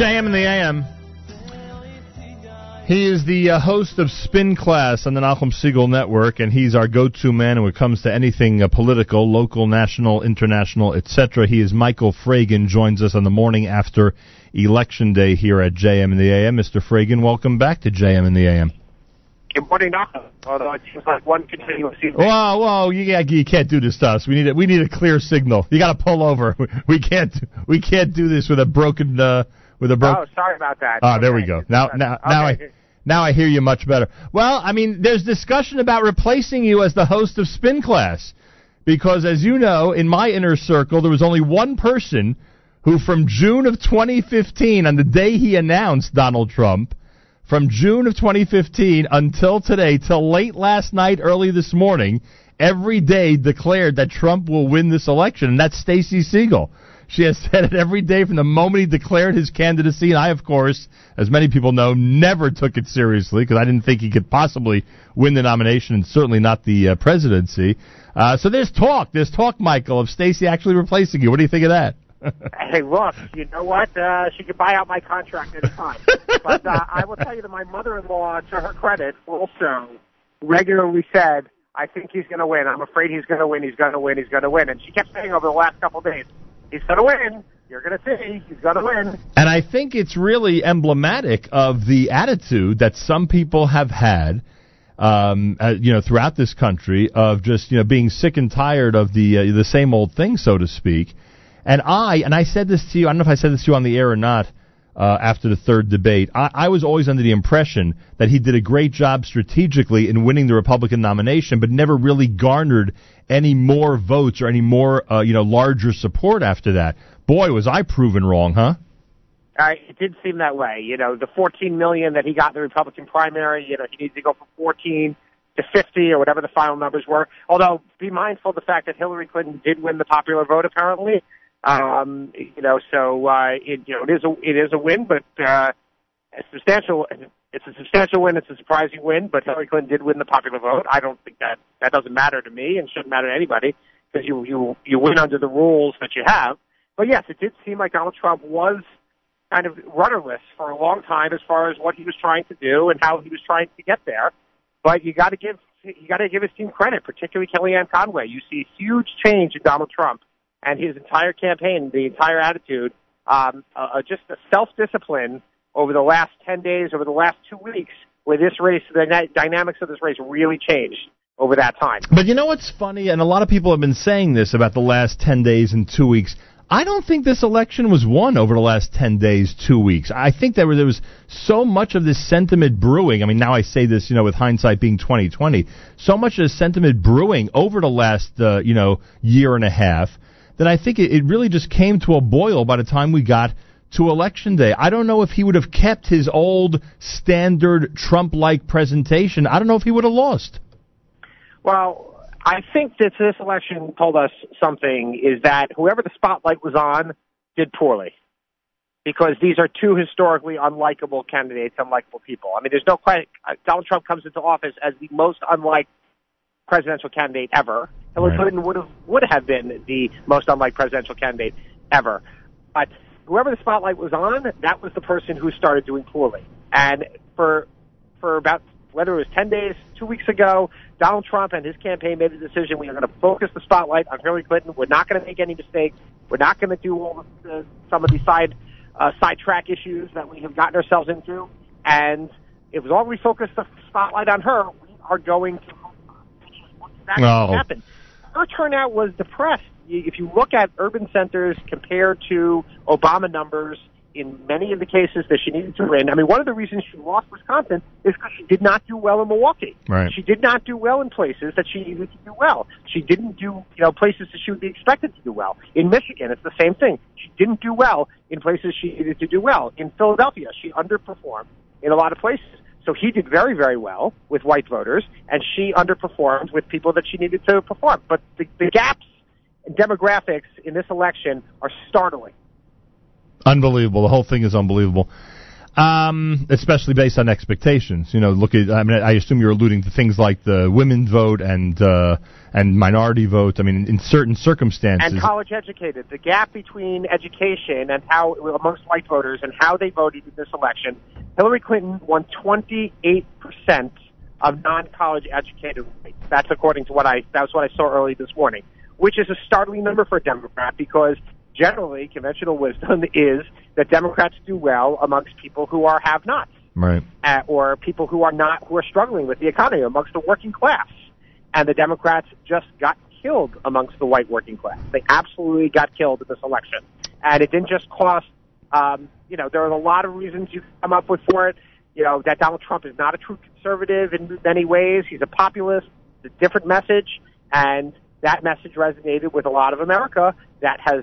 JM in the AM. He is the host of Spin Class on the Nachum Segal Network, and he's our go-to man when it comes to anything political, local, national, international, etc. He is Michael Fragin, joins us on the morning after Election Day here at JM in the AM. Mr. Fragin, welcome back to JM in the AM. Good morning, Nachum. Although it seems like one continuous evening. Whoa, you can't do this to us. We need a clear signal. You got to pull over. We can't do this with a broken. Oh, sorry about that. Oh, okay. There we go. Now I hear you much better. Well, I mean, there's discussion about replacing you as the host of Spin Class because, as you know, in my inner circle, there was only one person who, from June of 2015, on the day he announced Donald Trump, from June of 2015 until today, till late last night, early this morning, every day declared that Trump will win this election, and that's Stacey Segal. She has said it every day from the moment he declared his candidacy, and I, of course, as many people know, never took it seriously because I didn't think he could possibly win the nomination and certainly not the presidency. So there's talk, Michael, of Stacey actually replacing you. What do you think of that? Hey, look, you know what? She could buy out my contract at a time. But I will tell you that my mother-in-law, to her credit, also regularly said, I think he's going to win. I'm afraid he's going to win. He's going to win. He's going to win. And she kept saying over the last couple of days, he's going to win. You're going to see. He's going to win. And I think it's really emblematic of the attitude that some people have had, throughout this country of just, you know, being sick and tired of the same old thing, so to speak. And I said this to you. I don't know if I said this to you on the air or not. After the third debate, I was always under the impression that he did a great job strategically in winning the Republican nomination, but never really garnered any more votes or any more, larger support after that. Boy, was I proven wrong, huh? It did seem that way. You know, the 14 million that he got in the Republican primary, you know, he needs to go from 14 to 50 or whatever the final numbers were. Although, be mindful of the fact that Hillary Clinton did win the popular vote, apparently. It is a win, but it's a substantial win. It's a surprising win, but Hillary Clinton did win the popular vote. I don't think that doesn't matter to me and shouldn't matter to anybody because you win under the rules that you have. But yes, it did seem like Donald Trump was kind of rudderless for a long time as far as what he was trying to do and how he was trying to get there. But you got to give his team credit, particularly Kellyanne Conway. You see a huge change in Donald Trump. And his entire campaign, the entire attitude, just the self-discipline over the last 10 days, over the last 2 weeks, where this race, the dynamics of this race really changed over that time. But you know what's funny, and a lot of people have been saying this about the last 10 days and 2 weeks, I don't think this election was won over the last 10 days, 2 weeks. I think there was so much of this sentiment brewing. I mean, now I say this, you know, with hindsight being 20/20, so much of this sentiment brewing over the last, year and a half, that I think it really just came to a boil by the time we got to Election Day. I don't know if he would have kept his old standard Trump-like presentation. I don't know if he would have lost. Well, I think that this election told us something, is that whoever the spotlight was on did poorly, because these are two historically unlikable candidates, unlikable people. I mean, there's no question. Donald Trump comes into office as the most unlike presidential candidate ever. Hillary Clinton would have been the most unlike presidential candidate ever. But whoever the spotlight was on, that was the person who started doing poorly. And for about, whether it was 10 days, 2 weeks ago, Donald Trump and his campaign made the decision, we are going to focus the spotlight on Hillary Clinton. We're not going to make any mistakes. We're not going to do all some of these sidetrack issues that we have gotten ourselves into. And if we only focus the spotlight on her, we are going to... That's what happened. Her turnout was depressed. If you look at urban centers compared to Obama numbers in many of the cases that she needed to win, I mean, one of the reasons she lost Wisconsin is because she did not do well in Milwaukee. Right. She did not do well in places that she needed to do well. She didn't do, places that she would be expected to do well. In Michigan, it's the same thing. She didn't do well in places she needed to do well. In Philadelphia, she underperformed in a lot of places. So he did very, very well with white voters, and she underperformed with people that she needed to perform. But the gaps in demographics in this election are startling. Unbelievable. The whole thing is unbelievable. Especially based on expectations. You know, look at, I mean, I assume you're alluding to things like the women's vote and minority vote. I mean, in certain circumstances. And college educated. The gap between education and how, amongst white voters, and how they voted in this election. Hillary Clinton won 28% of non-college educated whites. That's according to what I saw early this morning, which is a startling number for a Democrat, because generally, conventional wisdom is that Democrats do well amongst people who are have-nots, right? Or people who are struggling with the economy, amongst the working class. And the Democrats just got killed amongst the white working class. They absolutely got killed in this election, and it didn't just cost. There are a lot of reasons you come up with for it. You know that Donald Trump is not a true conservative in many ways. He's a populist. It's a different message, and that message resonated with a lot of America that has,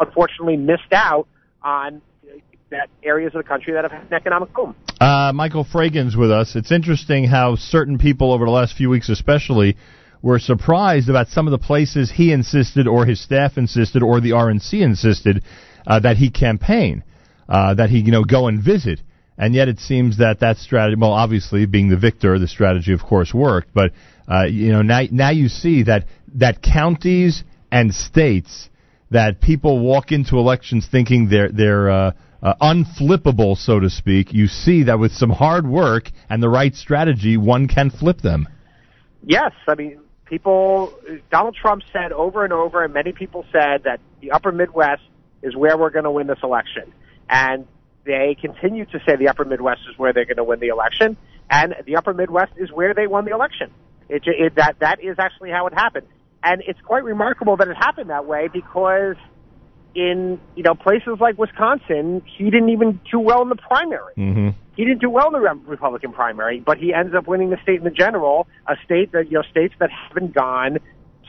unfortunately, missed out on that areas of the country that have had an economic boom. Michael Fragin's with us. It's interesting how certain people over the last few weeks especially were surprised about some of the places he insisted, or his staff insisted, or the RNC insisted that he campaign, that he, go and visit. And yet it seems that strategy, well, obviously being the victor, the strategy, of course, worked. But, now you see that counties and states that people walk into elections thinking they're unflippable, so to speak. You see that with some hard work and the right strategy, one can flip them. Yes. I mean, Donald Trump said over and over, and many people said, that the upper Midwest is where we're going to win this election. And they continue to say the upper Midwest is where they're going to win the election. And the upper Midwest is where they won the election. That is actually how it happened. And it's quite remarkable that it happened that way, because in, places like Wisconsin, he didn't even do well in the primary. Mm-hmm. He didn't do well in the Republican primary, but he ends up winning the state in the general, a state that, states that haven't gone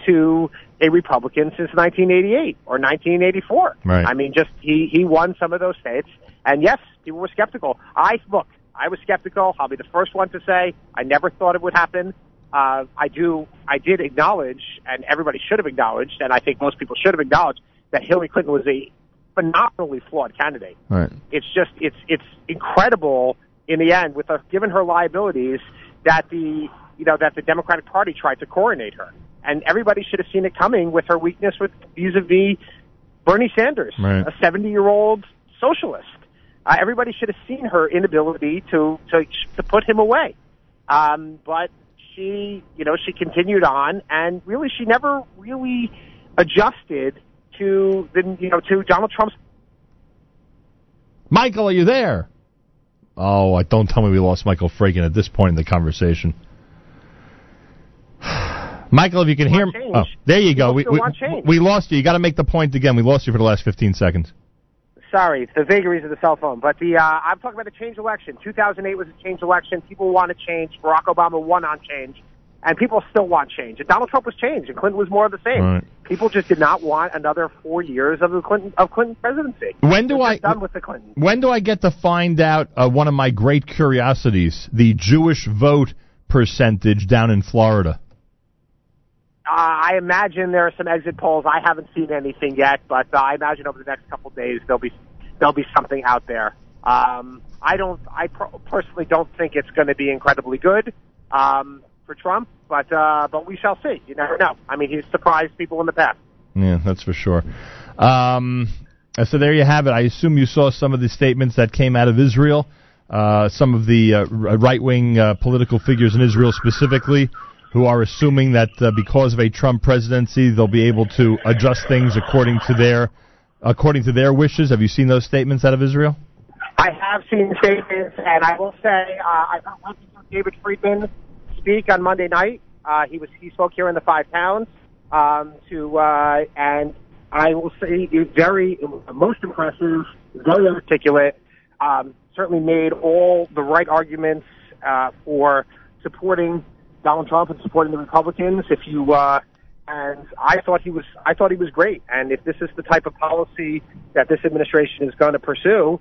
to a Republican since 1988 or 1984. Right. I mean, just, he won some of those states. And yes, people were skeptical. I was skeptical. I'll be the first one to say I never thought it would happen. I did acknowledge, and everybody should have acknowledged, and I think most people should have acknowledged, that Hillary Clinton was a phenomenally flawed candidate. Right. It's just, it's incredible in the end, with her, given her liabilities, that the Democratic Party tried to coronate her. And everybody should have seen it coming with her weakness with vis-a-vis Bernie Sanders, right, a 70-year-old socialist. Everybody should have seen her inability to put him away. But she, she continued on, and really, she never really adjusted to to Donald Trump's. Michael, are you there? Oh, don't tell me we lost Michael Fragin at this point in the conversation. Michael, if you can hear me, oh, there you go. We lost you. You got to make the point again. We lost you for the last 15 seconds. Sorry, the vagaries of the cell phone. But I'm talking about the change election. 2008 was a change election. People want to change. Barack Obama won on change. And people still want change. And Donald Trump was change. And Clinton was more of the same. Right. People just did not want another 4 years of the Clinton presidency. Done with the Clinton. When do I get to find out one of my great curiosities, the Jewish vote percentage down in Florida? I imagine there are some exit polls. I haven't seen anything yet, but I imagine over the next couple of days there'll be something out there. I personally don't think it's going to be incredibly good for Trump, but we shall see. You never know. I mean, he's surprised people in the past. Yeah, that's for sure. So there you have it. I assume you saw some of the statements that came out of Israel, some of the right-wing political figures in Israel specifically, who are assuming that because of a Trump presidency, they'll be able to adjust things according to their wishes. Have you seen those statements out of Israel? I have seen statements, and I will say I got listening to David Friedman speak on Monday night. He spoke here in the 5 towns, and I will say he's very most impressive, very articulate. Certainly made all the right arguments for supporting Donald Trump and supporting the Republicans. I thought he was great. And if this is the type of policy that this administration is going to pursue,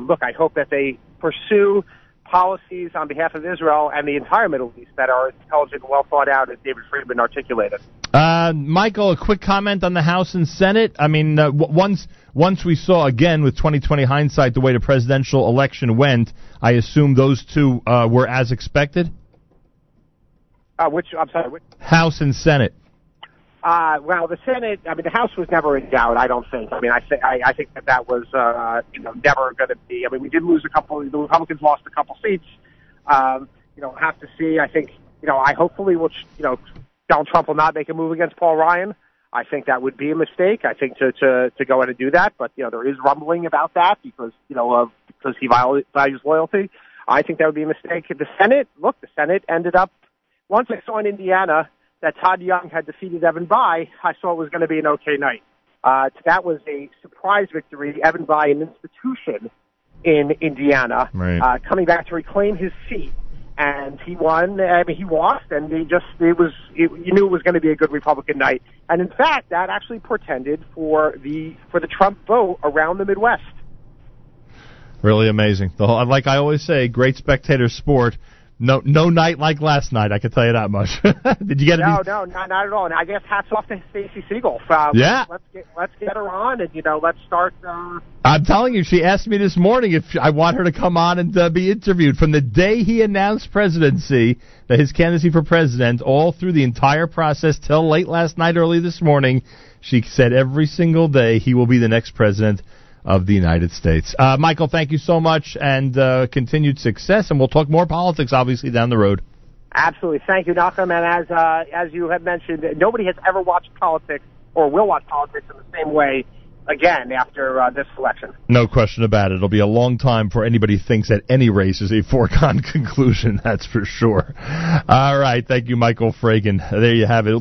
look, I hope that they pursue policies on behalf of Israel and the entire Middle East that are as intelligent and well thought out as David Friedman articulated. Michael, a quick comment on the House and Senate. I mean, once we saw again with 2020 hindsight the way the presidential election went, I assume those two were as expected. Which House and Senate. Well, the Senate. I mean, the House was never in doubt. I don't think. I mean, I think that was never going to be. I mean, we did lose a couple. The Republicans lost a couple seats. Have to see. I think. I hopefully will. Donald Trump will not make a move against Paul Ryan. I think that would be a mistake. I think to go in and do that, but there is rumbling about that because because he values loyalty. I think that would be a mistake. The Senate. Look, the Senate ended up. Once I saw in Indiana that Todd Young had defeated Evan Bayh, I saw it was going to be an okay night. That was a surprise victory. Evan Bayh, an institution in Indiana, right. Coming back to reclaim his seat, and he won. I mean, he lost, and you knew it was going to be a good Republican night. And in fact, that actually portended for the Trump vote around the Midwest. Really amazing. Like I always say, great spectator sport. No night like last night, I can tell you that much. Did you get it? No, not at all. And I guess hats off to Stacey Segal. Yeah. Let's get her on and, let's start. I'm telling you, she asked me this morning if I want her to come on and be interviewed. From the day he announced his candidacy for president, all through the entire process till late last night, early this morning, she said every single day he will be the next president of the United States. Michael, thank you so much, and continued success, and we'll talk more politics, obviously, down the road. Absolutely. Thank you, Nachum, and as you have mentioned, nobody has ever watched politics or will watch politics in the same way again after this election. No question about it. It'll be a long time before anybody thinks that any race is a foregone conclusion, that's for sure. All right. Thank you, Michael Fragin. There you have it.